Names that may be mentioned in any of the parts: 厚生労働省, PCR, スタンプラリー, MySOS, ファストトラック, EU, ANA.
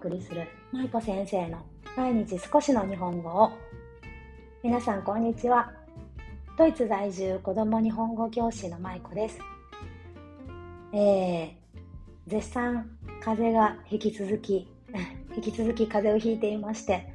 送りする舞子先生の毎日少しの日本語を、皆さんこんにちは。ドイツ在住子ども日本語教師の舞子です。絶賛風邪が引き続き風邪をひいていまして、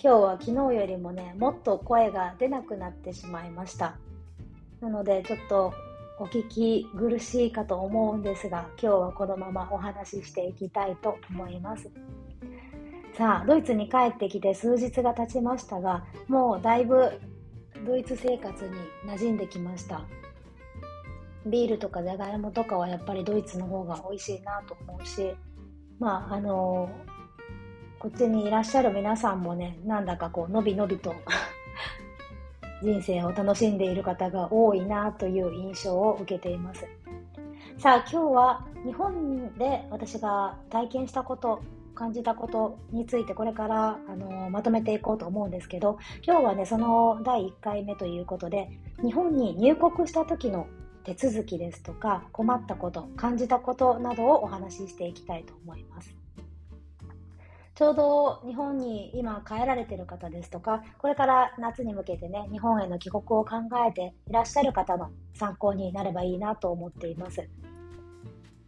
今日は昨日よりももっと声が出なくなってしまいました。なのでちょっとお聞き苦しいかと思うんですが、今日はこのままお話ししていきたいと思います。さあ、ドイツに帰ってきて数日が経ちましたが、もうだいぶドイツ生活に馴染んできました。ビールとかじゃがいもとかはやっぱりドイツの方が美味しいなと思うし、こっちにいらっしゃる皆さんもなんだかこうのびのびと人生を楽しんでいる方が多いなという印象を受けています。さあ、今日は日本で私が体験したこと、感じたことについてこれからまとめていこうと思うんですけど、今日はその第1回目ということで、日本に入国した時の手続きですとか、困ったこと、感じたことなどをお話ししていきたいと思います。ちょうど日本に今帰られている方ですとか、これから夏に向けて日本への帰国を考えていらっしゃる方の参考になればいいなと思っています。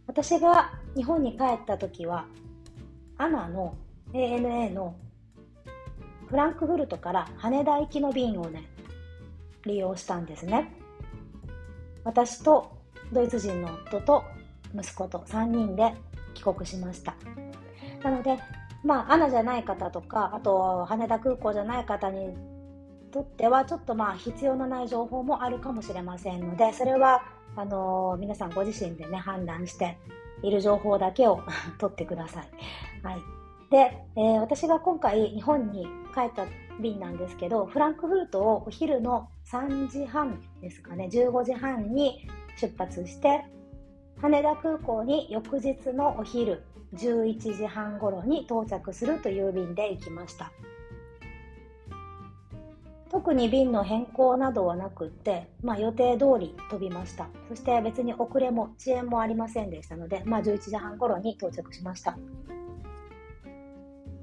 私が日本に帰った時は、ANA の ANA のフランクフルトから羽田行きの便を利用したんですね。私とドイツ人の夫と息子と3人で帰国しました。なのでANA じゃない方とか、あと羽田空港じゃない方にとってはちょっと必要のない情報もあるかもしれませんので、それは皆さんご自身で判断している情報だけを取ってください。はい。で、私が今回日本に帰った便なんですけど、フランクフルトをお昼の3時半ですかね、15時半に出発して、羽田空港に翌日のお昼11時半頃に到着するという便で行きました。特に便の変更などはなくって、予定通り飛びました。そして別に遅れも遅延もありませんでしたので、11時半頃に到着しました。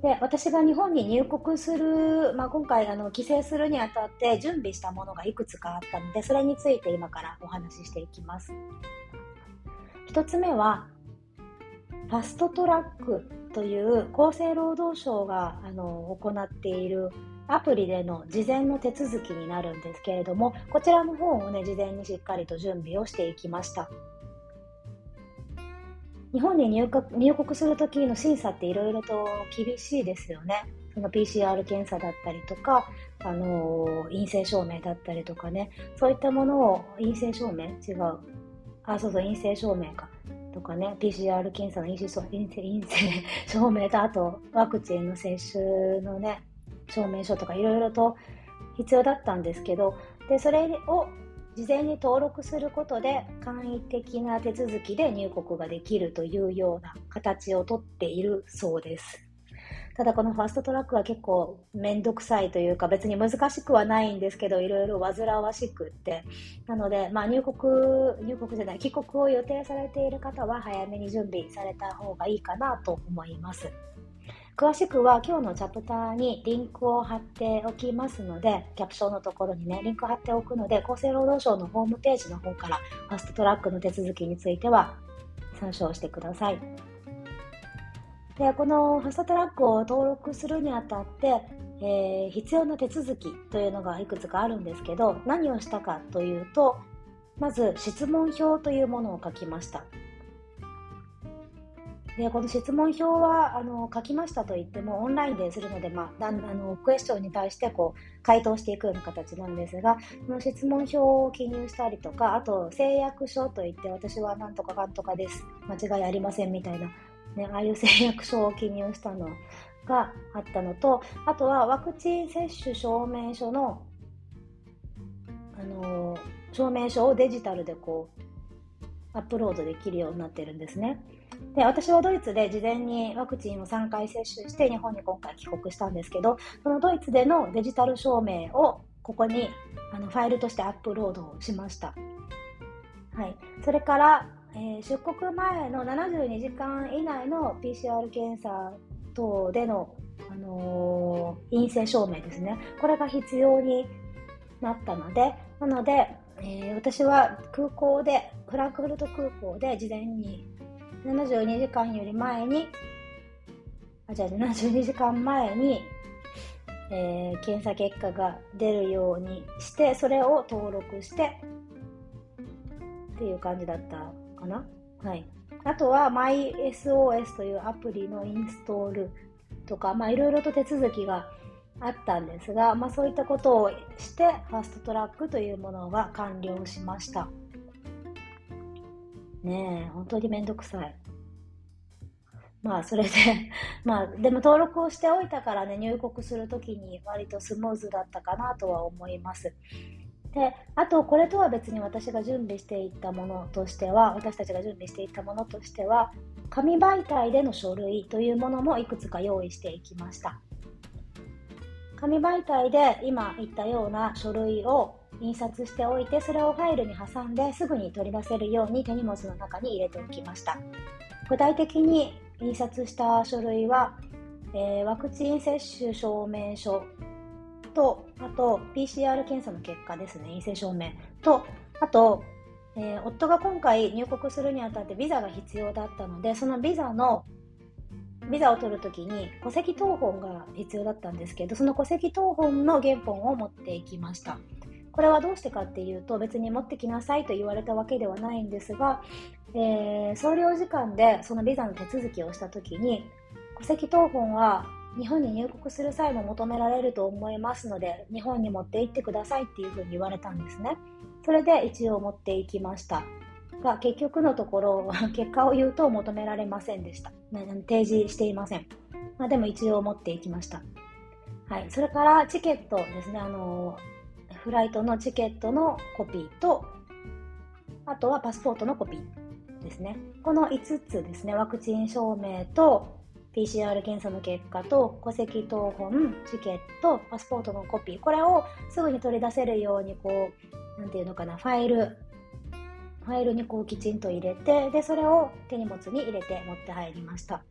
で、私が日本に入国する、今回帰省するにあたって準備したものがいくつかあったので、それについて今からお話ししていきます。1つ目はファストトラックという厚生労働省が行っているアプリでの事前の手続きになるんですけれども、こちらの方を事前にしっかりと準備をしていきました。日本に入国するときの審査っていろいろと厳しいですよね。その PCR 検査だったりとか、陰性証明だったりとかそういったものを陰性証明とかPCR 検査の陰性証明と、あとワクチンの接種の証明書とかいろいろと必要だったんですけど、でそれを事前に登録することで簡易的な手続きで入国ができるというような形をとっているそうです。ただこのファストトラックは結構めんどくさいというか、別に難しくはないんですけど、いろいろ煩わしくって、なので、帰国を予定されている方は早めに準備された方がいいかなと思います。詳しくは今日のチャプターにリンクを貼っておきますので、キャプションのところにリンク貼っておくので、厚生労働省のホームページの方からファストトラックの手続きについては参照してください。で、このファストトラックを登録するにあたって、必要な手続きというのがいくつかあるんですけど、何をしたかというと、まず質問票というものを書きました。で、この質問票は書きましたといってもオンラインでするので、クエスチョンに対して回答していくような形なんですが、この質問票を記入したりとか、あと誓約書といって、私はなんとかかんとかです、間違いありませんみたいなああいう誓約書を記入したのがあったのと、あとはワクチン接種証明書の、証明書をデジタルでアップロードできるようになってるんですね。で、私はドイツで事前にワクチンを3回接種して日本に今回帰国したんですけど、そのドイツでのデジタル証明をここにファイルとしてアップロードしました。はい、それから出国前の72時間以内の PCR 検査等での、陰性証明ですね、これが必要になったので、なので、私は空港でフランクフルト空港で事前に72時間より前に72時間前に、検査結果が出るようにしてそれを登録してっていう感じだったかな、はい、あとは MySOS というアプリのインストールとか、いろいろと手続きがあったんですが、そういったことをしてファーストトラックというものが完了しましたね。え、本当にめんどくさい。それででも登録をしておいたからね、入国するときに割とスムーズだったかなとは思います。で、あとこれとは別に私たちが準備していったものとしては、紙媒体での書類というものもいくつか用意していきました。紙媒体で今言ったような書類を印刷しておいて、それをファイルに挟んですぐに取り出せるように手荷物の中に入れておきました。具体的に印刷した書類は、ワクチン接種証明書と、あと PCR 検査の結果ですね、陰性証明と、あと、夫が今回入国するにあたってビザが必要だったので、そのビザを取るときに戸籍謄本が必要だったんですけど、その戸籍謄本の原本を持っていきました。これはどうしてかっていうと、別に持ってきなさいと言われたわけではないんですが、総領事館でそのビザの手続きをしたときに、戸籍謄本は日本に入国する際も求められると思いますので、日本に持って行ってくださいっていうふうに言われたんですね。それで一応持って行きましたが、結局のところ結果を言うと求められませんでした。提示していません。でも一応持って行きました。はい、それからチケットですね、フライトのチケットのコピーと、あとはパスポートのコピーですね。この5つですね、ワクチン証明と、PCR 検査の結果と、戸籍謄本、チケット、パスポートのコピー、これをすぐに取り出せるように、ファイルにきちんと入れて、でそれを手荷物に入れて持って入りました。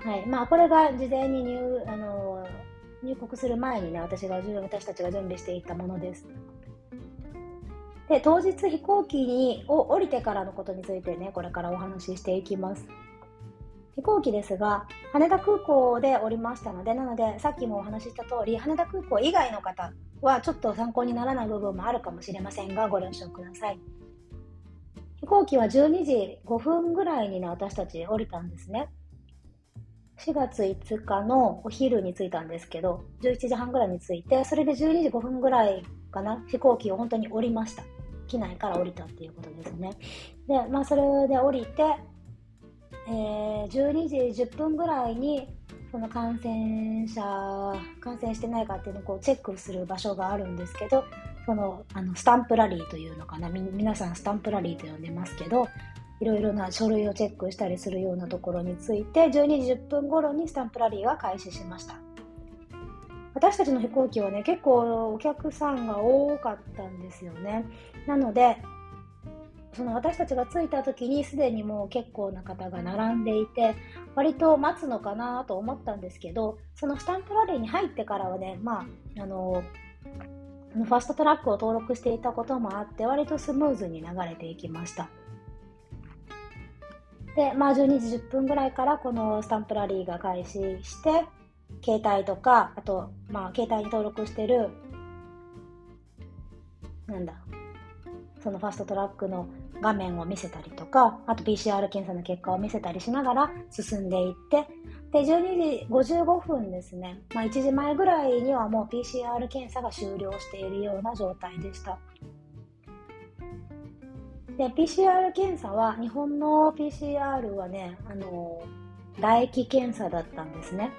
はい、これが事前に入国する前にね、私たちが準備していたものです。で、当日飛行機を降りてからのことについてね、これからお話ししていきます。飛行機ですが、羽田空港で降りましたので、なのでさっきもお話しした通り、羽田空港以外の方はちょっと参考にならない部分もあるかもしれませんが、ご了承ください。飛行機は12時5分ぐらいにね、私たち降りたんですね。4月5日のお昼に着いたんですけど、11時半ぐらいに着いて、それで12時5分ぐらいかな、飛行機を本当に降りました。機内から降りたっていうことですね。で、それで降りて、12時10分ぐらいにその感染してないかっていうのをチェックする場所があるんですけど、スタンプラリーというのかな、皆さんスタンプラリーと呼んでますけど、いろいろな書類をチェックしたりするようなところについて、12時10分頃にスタンプラリーが開始しました。私たちの飛行機はね、結構お客さんが多かったんですよね。なので、私たちが着いた時にすでにもう結構な方が並んでいて、割と待つのかなと思ったんですけど、そのスタンプラリーに入ってからはね、ファーストトラックを登録していたこともあって、割とスムーズに流れていきました。で、12時10分ぐらいからこのスタンプラリーが開始して、携帯とか、あと、携帯に登録してるそのファーストトラックの画面を見せたりとか、あと PCR 検査の結果を見せたりしながら進んでいって、で12時55分ですね、1時前ぐらいにはもう PCR 検査が終了しているような状態でした。で、PCR 検査は、日本の PCR はね、唾液検査だったんですね。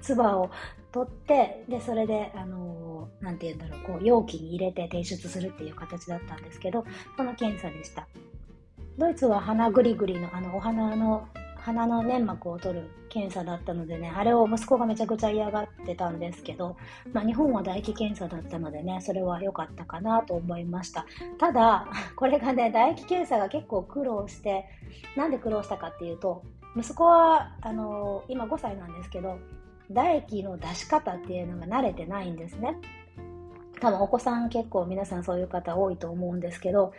唾を取って、でそれで容器に入れて提出するっていう形だったんですけど、この検査でした。ドイツは鼻ぐりぐりの鼻の粘膜を取る検査だったのでね、あれを息子がめちゃくちゃ嫌がってたんですけど、日本は唾液検査だったのでね、それは良かったかなと思いました。ただこれがね、唾液検査が結構苦労して、なんで苦労したかっていうと、息子は今5歳なんですけど、唾液の出し方っていうのが慣れてないんですね。多分お子さん結構皆さんそういう方多いと思うんですけど、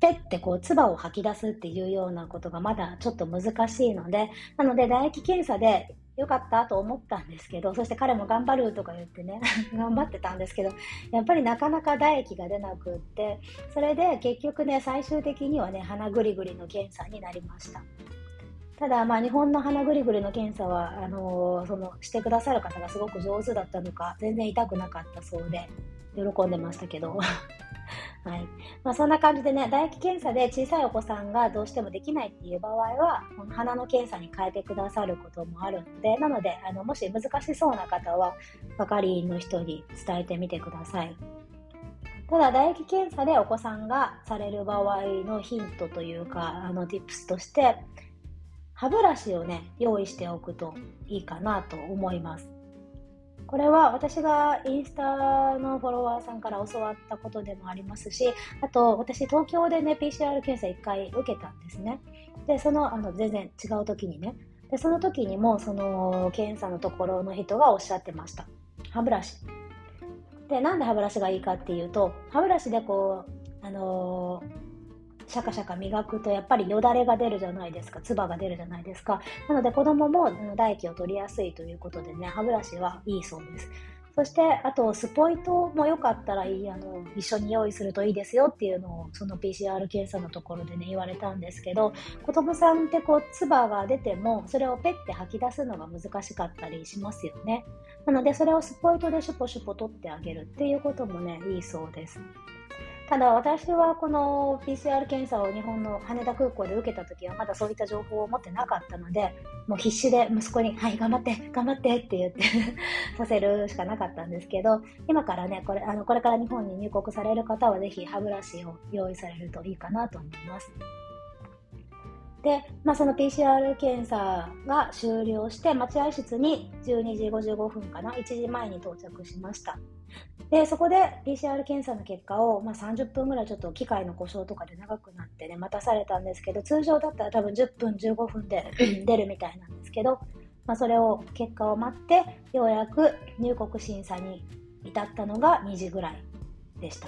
ペッてこう唾を吐き出すっていうようなことがまだちょっと難しいので、なので唾液検査でよかったと思ったんですけど、そして彼も頑張るとか言ってね頑張ってたんですけど、やっぱりなかなか唾液が出なくって、それで結局ね、最終的にはね、鼻ぐりぐりの検査になりました。ただ日本の鼻ぐりぐりの検査はしてくださる方がすごく上手だったのか、全然痛くなかったそうで喜んでましたけどはい、そんな感じでね、唾液検査で小さいお子さんがどうしてもできないっていう場合はこの鼻の検査に変えてくださることもあるので、なのでもし難しそうな方は係員の人に伝えてみてください。ただ唾液検査でお子さんがされる場合のヒントというかtips として、歯ブラシをね用意しておくといいかなと思います。これは私がインスタのフォロワーさんから教わったことでもありますし、あと私東京でね PCR 検査1回受けたんですね。でその全然違う時にね、でその時にもその検査のところの人がおっしゃってました。歯ブラシで、なんで歯ブラシがいいかっていうと、歯ブラシでこうシャカシャカ磨くとやっぱりよだれが出るじゃないですか、唾が出るじゃないですか。なので子供も唾液を取りやすいということでね、歯ブラシはいいそうです。そしてあとスポイトもよかったら一緒に用意するといいですよっていうのをその PCR 検査のところでね言われたんですけど、子供さんってこう唾が出てもそれをペッて吐き出すのが難しかったりしますよね。なのでそれをスポイトでシュポシュポ取ってあげるっていうこともねいいそうです。ただ私はこの PCR 検査を日本の羽田空港で受けた時はまだそういった情報を持ってなかったので、もう必死で息子にはい頑張って頑張ってって言ってさせるしかなかったんですけど、今からねこれから日本に入国される方はぜひ歯ブラシを用意されるといいかなと思います。で、その PCR 検査が終了して待合室に12時55分かな、1時前に到着しました。でそこで PCR 検査の結果を、30分ぐらいちょっと機械の故障とかで長くなってね待たされたんですけど、通常だったら多分10分15分で出るみたいなんですけど、それを結果を待ってようやく入国審査に至ったのが2時ぐらいでした。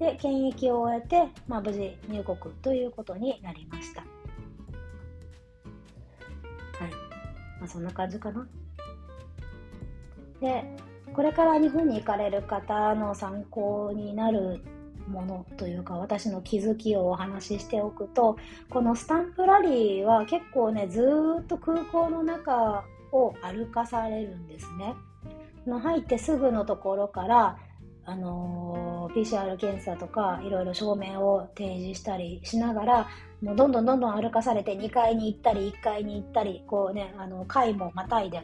で検疫を終えて、無事入国ということになりました。はい、そんな感じかな。でこれから日本に行かれる方の参考になるものというか、私の気づきをお話ししておくと、このスタンプラリーは結構ねずっと空港の中を歩かされるんですね。入ってすぐのところからPCR 検査とかいろいろ証明を提示したりしながら、もうどんどん歩かされて2階に行ったり1階に行ったり、こうね階もまたいで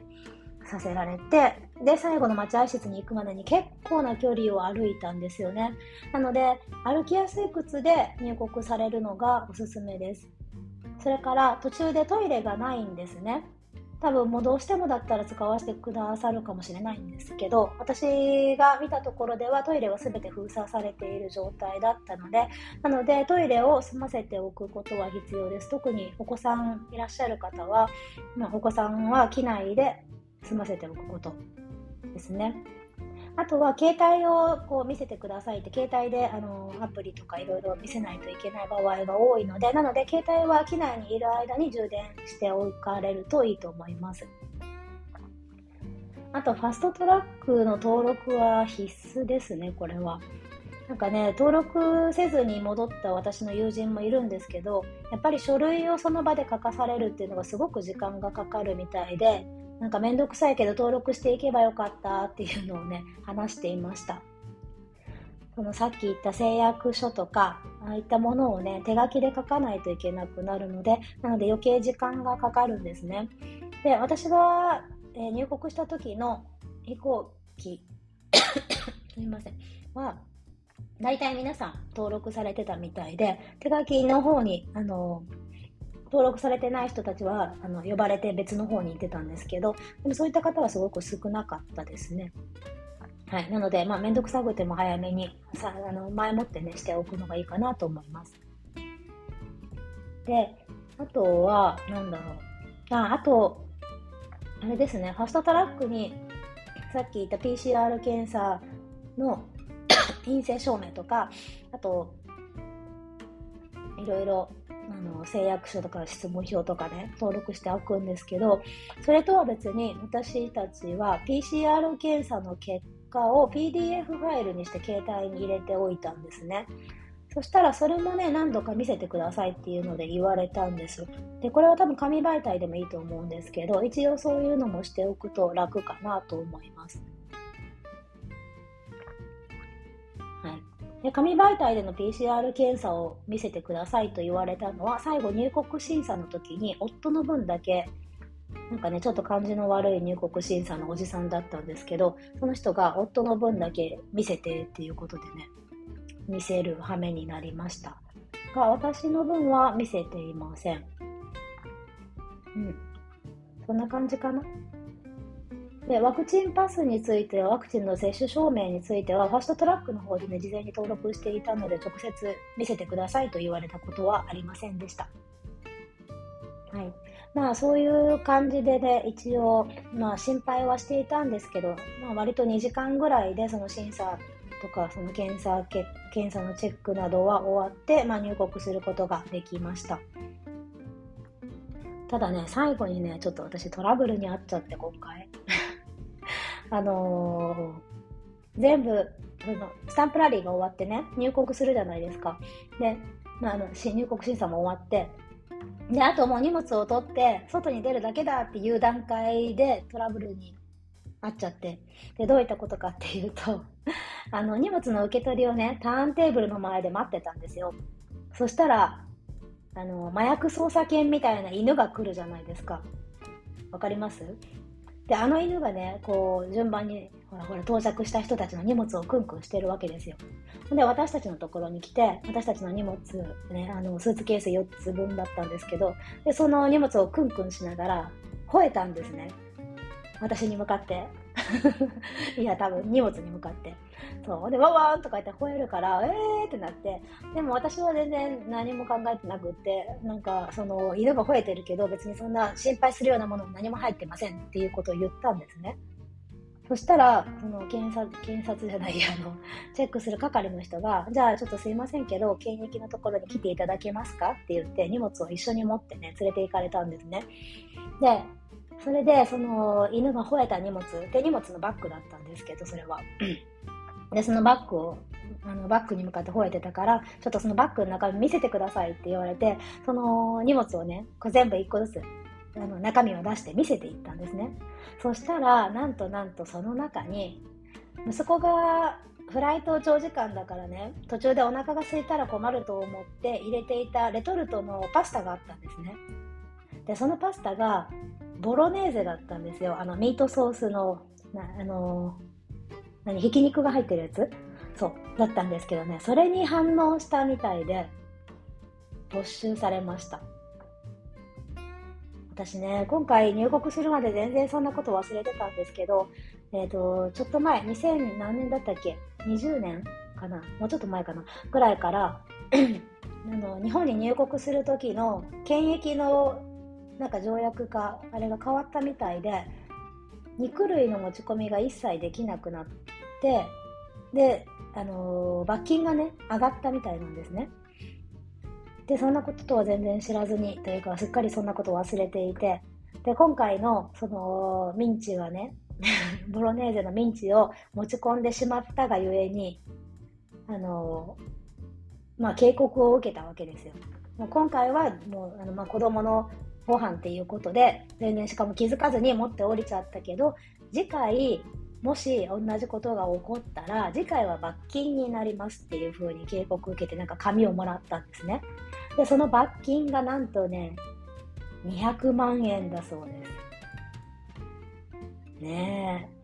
させられて、で最後の待合室に行くまでに結構な距離を歩いたんですよね。なので歩きやすい靴で入国されるのがおすすめです。それから途中でトイレがないんですね。多分もうどうしてもだったら使わせてくださるかもしれないんですけど、私が見たところではトイレは全て封鎖されている状態だったので、なのでトイレを済ませておくことは必要です。特にお子さんいらっしゃる方は、お子さんは機内で済ませておくことですね。あとは携帯をこう見せてくださいって、携帯でアプリとかいろいろ見せないといけない場合が多いので、なので携帯は機内にいる間に充電しておかれるといいと思います。あとファストトラックの登録は必須ですね。これはなんかね、登録せずに戻った私の友人もいるんですけど、やっぱり書類をその場で書かされるっていうのがすごく時間がかかるみたいで、なんかめんどくさいけど登録していけばよかったっていうのをね話していました。このさっき言った誓約書とかああいったものをね手書きで書かないといけなくなるので、なので余計時間がかかるんですね。で私が入国した時の飛行機すみませんは大体皆さん登録されてたみたいで、手書きの方に登録されてない人たちは呼ばれて別の方に行ってたんですけど、でもそういった方はすごく少なかったですね。はい、なのでめんどくさくても早めに前もってねしておくのがいいかなと思います。で、あとは、なんだろう。あと、あれですね、ファストトラックに、さっき言った PCR 検査の陰性証明とか、あと、いろいろ、誓約書とか質問票とかね、登録しておくんですけど、それとは別に私たちは PCR 検査の結果を PDF ファイルにして携帯に入れておいたんですね。そしたらそれもね、何度か見せてくださいっていうので言われたんです。で、これは多分紙媒体でもいいと思うんですけど、一応そういうのもしておくと楽かなと思います。で、紙媒体での PCR 検査を見せてくださいと言われたのは、最後入国審査の時に夫の分だけ、なんかね、ちょっと感じの悪い入国審査のおじさんだったんですけど、その人が夫の分だけ見せてっていうことでね、見せる羽目になりましたが、私の分は見せていません。そんな感じかな。で、ワクチンパスについては、ワクチンの接種証明については、ファストトラックの方でね、事前に登録していたので、直接見せてくださいと言われたことはありませんでした。はい。まあ、そういう感じでね、一応、まあ、心配はしていたんですけど、まあ、割と2時間ぐらいで、その審査とか、その検査のチェックなどは終わって、まあ、入国することができました。ただね、最後にね、ちょっと私トラブルに遭っちゃって、今回。全部スタンプラリーが終わってね、入国するじゃないですか。で、まあ、入国審査も終わって、で、あともう荷物を取って外に出るだけだっていう段階でトラブルに遭っちゃって、で、どういったことかっていうと、荷物の受け取りをね、ターンテーブルの前で待ってたんですよ。そしたら麻薬捜査犬みたいな犬が来るじゃないですか。わかります？で、犬がね、こう、順番に、ほら、到着した人たちの荷物をクンクンしてるわけですよ。で、私たちのところに来て、私たちの荷物、ね、スーツケース4つ分だったんですけど、で、その荷物をクンクンしながら、吠えたんですね。私に向かって。いや、多分、荷物に向かって。そう。で、ワンワンとか言って吠えるから、ってなって。でも私は全然何も考えてなくって、なんか、犬が吠えてるけど、別にそんな心配するようなものも何も入ってませんっていうことを言ったんですね。そしたら、チェックする係の人が、じゃあちょっとすいませんけど、検疫のところに来ていただけますかって言って、荷物を一緒に持ってね、連れて行かれたんですね。で、それで、犬が吠えた荷物、手荷物のバッグだったんですけど、それは。で、そのバッグを、バッグに向かって吠えてたから、ちょっとそのバッグの中身見せてくださいって言われて、その荷物をね、こう全部一個ずつ、中身を出して見せていったんですね。そしたら、なんとその中に、息子がフライト長時間だからね、途中でお腹が空いたら困ると思って入れていたレトルトのパスタがあったんですね。で、そのパスタが、ボロネーゼだったんですよ。ミートソースの、ひき肉が入ってるやつ、そうだったんですけどね、それに反応したみたいで没収されました。私ね、今回入国するまで全然そんなこと忘れてたんですけど、ちょっと前、2000何年だったっけ、20年かな、もうちょっと前かなぐらいから日本に入国する時の検疫のなんか条約かあれが変わったみたいで、肉類の持ち込みが一切できなくなって、で、罰金がね、上がったみたいなんですね。で、そんなこととは全然知らずにというか、すっかりそんなことを忘れていて、で、今回のミンチはねボロネーゼのミンチを持ち込んでしまったがゆえに、警告を受けたわけですよ。もう今回はもう子供のご飯っていうことで、全然しかも気づかずに持って降りちゃったけど、次回もし同じことが起こったら、次回は罰金になりますっていうふうに警告受けて、なんか紙をもらったんですね。で、その罰金がなんとね、200万円だそうです。ねえ。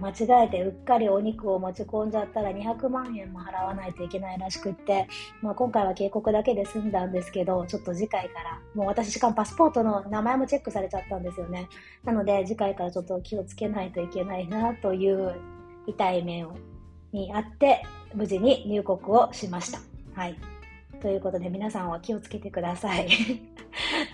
間違えてうっかりお肉を持ち込んじゃったら200万円も払わないといけないらしくって、まあ、今回は警告だけで済んだんですけど、ちょっと次回からもう私、しかもパスポートの名前もチェックされちゃったんですよね。なので次回からちょっと気をつけないといけないなという痛い目にあって、無事に入国をしました。はい。ということで皆さんは気をつけてください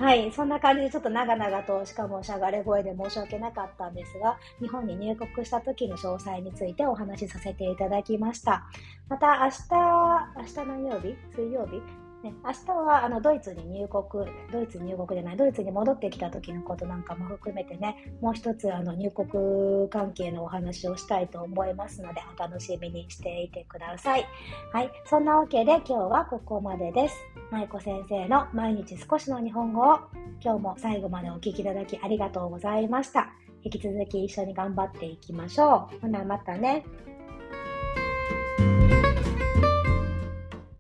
はい、そんな感じでちょっと長々と、しかもしゃがれ声で申し訳なかったんですが、日本に入国した時の詳細についてお話しさせていただきました。また明日の水曜日ね、明日はドイツに戻ってきた時のことなんかも含めてね、もう一つ入国関係のお話をしたいと思いますので、お楽しみにしていてください。はい、そんなわけで今日はここまでです。舞子先生の毎日少しの日本語を、今日も最後までお聞きいただきありがとうございました。引き続き一緒に頑張っていきましょう。ほなまたね。